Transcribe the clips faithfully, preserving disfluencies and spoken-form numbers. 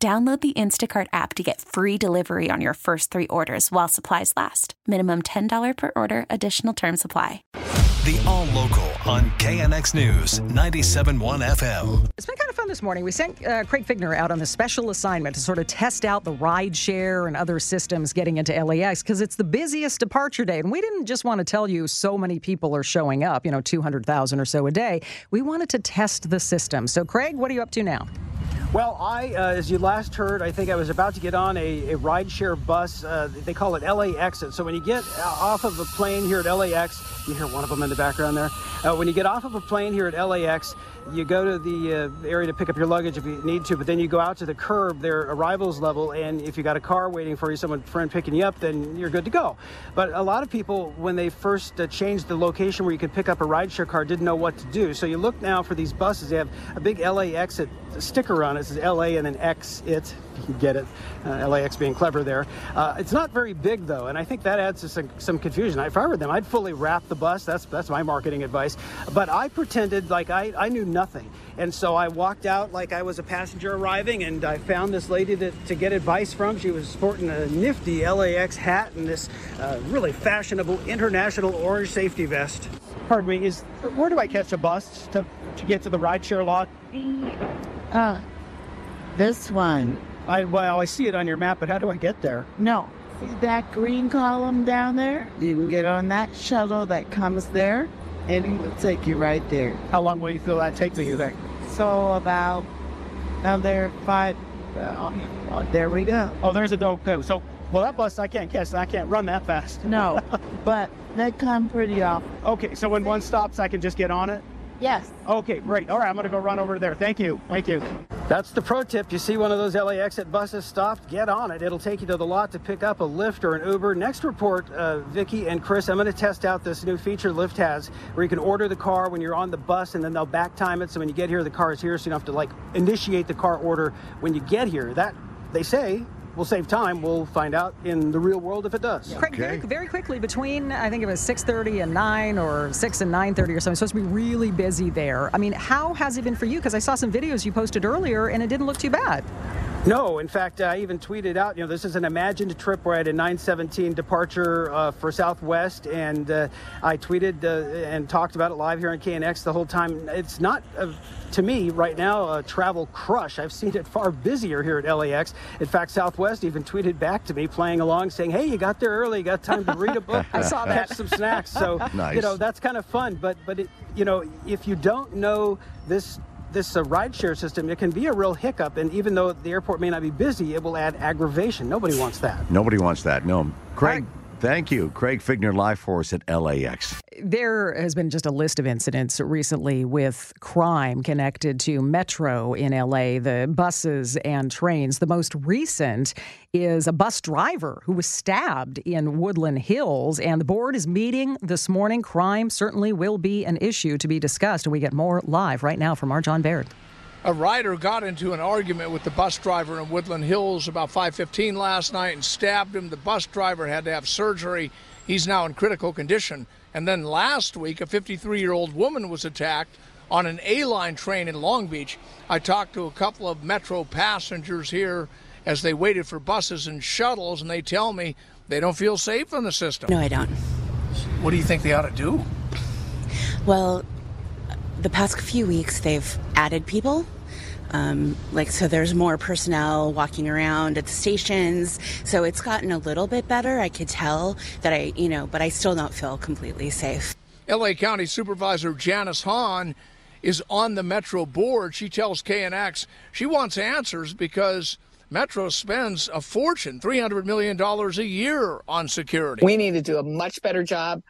Download the Instacart app to get free delivery on your first three orders while supplies last. Minimum ten dollars per order. Additional terms apply. The All Local on K N X News, ninety-seven point one F M. It's been kind of fun this morning. We sent uh, Craig Fiegener out on a special assignment to sort of test out the rideshare and other systems getting into L A X because it's the busiest departure day. And we didn't just want to tell you so many people are showing up, you know, two hundred thousand or so a day. We wanted to test the system. So, Craig, what are you up to now? Well, I, uh, as you last heard, I think I was about to get on a, a rideshare bus. Uh, they call it L A Exit. So when you get off of a plane here at L A X, you hear one of them in the background there. Uh, when you get off of a plane here at L A X, you go to the uh, area to pick up your luggage if you need to, but then you go out to the curb, their arrivals level, and if you got a car waiting for you, someone friend picking you up, then you're good to go. But a lot of people, when they first uh, changed the location where you could pick up a rideshare car, didn't know what to do. So you look now for these buses. They have a big L A Exit sticker on it. It says L A and then X it. You can get it. Uh, L A X being clever there. Uh, it's not very big, though, and I think that adds to some, some confusion. If I were them, I'd fully wrap the bus. That's that's my marketing advice. But I pretended like I, I knew nothing. And so I walked out like I was a passenger arriving, and I found this lady that, to get advice from. She was sporting a nifty L A X hat and this uh, really fashionable international orange safety vest. Pardon me, is where do I catch a bus to, to get to the rideshare lot? Uh, this one. I, well, I see it on your map, but how do I get there? No. See that green column down there? You can get on that shuttle that comes there, and it will take you right there. How long will you feel that take, do you think? So about another five. Uh, oh, there we go. Oh, there's a dog too. So, well, that bus I can't catch, and I can't run that fast. No, but they come pretty often. Okay, so when one stops, I can just get on it? Yes. Okay, great. All right, I'm going to go run over there. Thank you. Thank you. That's the pro tip. You see one of those L A Exit buses stopped, get on it. It'll take you to the lot to pick up a Lyft or an Uber. Next report, uh, Vicky and Chris, I'm going to test out this new feature Lyft has where you can order the car when you're on the bus, and then they'll back time it. So when you get here, the car is here. So you don't have to, like, initiate the car order when you get here. That, they say, we'll save time. We'll find out in the real world if it does. Craig, okay. very, very quickly, between, I think it was six thirty and nine or six and nine thirty or something, it's supposed to be really busy there. I mean, how has it been for you? Because I saw some videos you posted earlier, and it didn't look too bad. No, in fact, I even tweeted out, you know, this is an imagined trip where I had a nine seventeen departure uh, for Southwest, and uh, I tweeted uh, and talked about it live here on K N X the whole time. It's not, a, to me, right now, a travel crush. I've seen it far busier here at L A X. In fact, Southwest even tweeted back to me, playing along, saying, hey, you got there early, you got time to read a book, I saw that, catch some snacks. So, nice. You know, that's kind of fun. But, but it, you know, if you don't know this this uh, rideshare system, it can be a real hiccup. And even though the airport may not be busy, it will add aggravation. Nobody wants that. Nobody wants that. No. Craig, right. Thank you. Craig Fiegener live for us at L A X. There has been just a list of incidents recently with crime connected to Metro in L A, the buses and trains. The most recent is a bus driver who was stabbed in Woodland Hills, and the board is meeting this morning. Crime certainly will be an issue to be discussed, and we get more live right now from our John Baird. A rider got into an argument with the bus driver in Woodland Hills about five fifteen last night and stabbed him. The bus driver had to have surgery. He's now in critical condition. And then last week, a fifty-three-year-old woman was attacked on an A-line train in Long Beach. I talked to a couple of Metro passengers here as they waited for buses and shuttles, and they tell me they don't feel safe in the system. No, I don't. What do you think they ought to do? Well, the past few weeks, they've added people. Um, like, so there's more personnel walking around at the stations. So it's gotten a little bit better. I could tell that I, you know, but I still don't feel completely safe. L A County Supervisor Janice Hahn is on the Metro board. She tells K N X she wants answers because Metro spends a fortune, three hundred million dollars a year on security. We need to do a much better job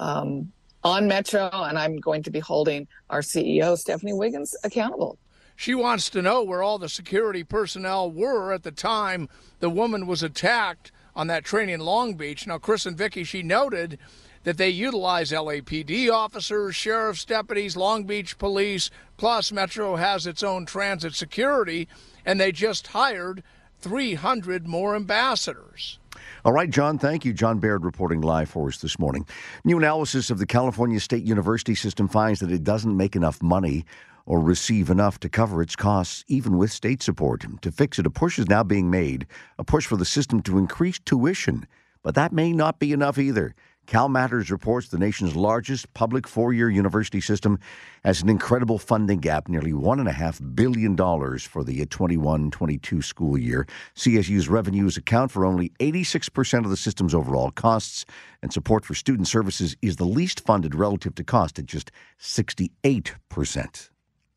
um, on Metro, and I'm going to be holding our C E O, Stephanie Wiggins, accountable. She wants to know where all the security personnel were at the time the woman was attacked on that train in Long Beach. Now, Chris and Vicky, she noted that they utilize L A P D officers, sheriff's deputies, Long Beach police, plus Metro has its own transit security, and they just hired three hundred more ambassadors. All right, John, thank you. John Baird reporting live for us this morning. New analysis of the California State University system finds that it doesn't make enough money or receive enough to cover its costs, even with state support. To fix it, a push is now being made, a push for the system to increase tuition. But that may not be enough either. CalMatters reports the nation's largest public four-year university system has an incredible funding gap, nearly one point five billion dollars for the twenty-one twenty-two school year. C S U's revenues account for only eighty-six percent of the system's overall costs, and support for student services is the least funded relative to cost at just sixty-eight percent.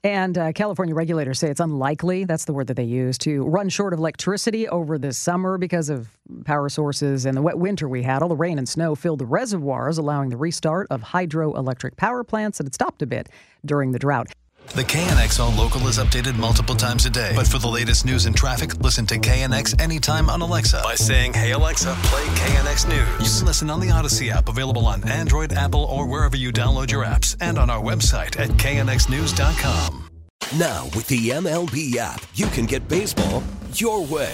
And uh, California regulators say it's unlikely, that's the word that they use, to run short of electricity over the summer because of power sources and the wet winter we had. All the rain and snow filled the reservoirs, allowing the restart of hydroelectric power plants that had stopped a bit during the drought. The K N X All Local is updated multiple times a day. But for the latest news and traffic, listen to K N X anytime on Alexa by saying, "Hey, Alexa, play K N X News." You can listen on the Audacy app, available on Android, Apple, or wherever you download your apps, and on our website at K N X news dot com. Now, with the M L B app, you can get baseball your way.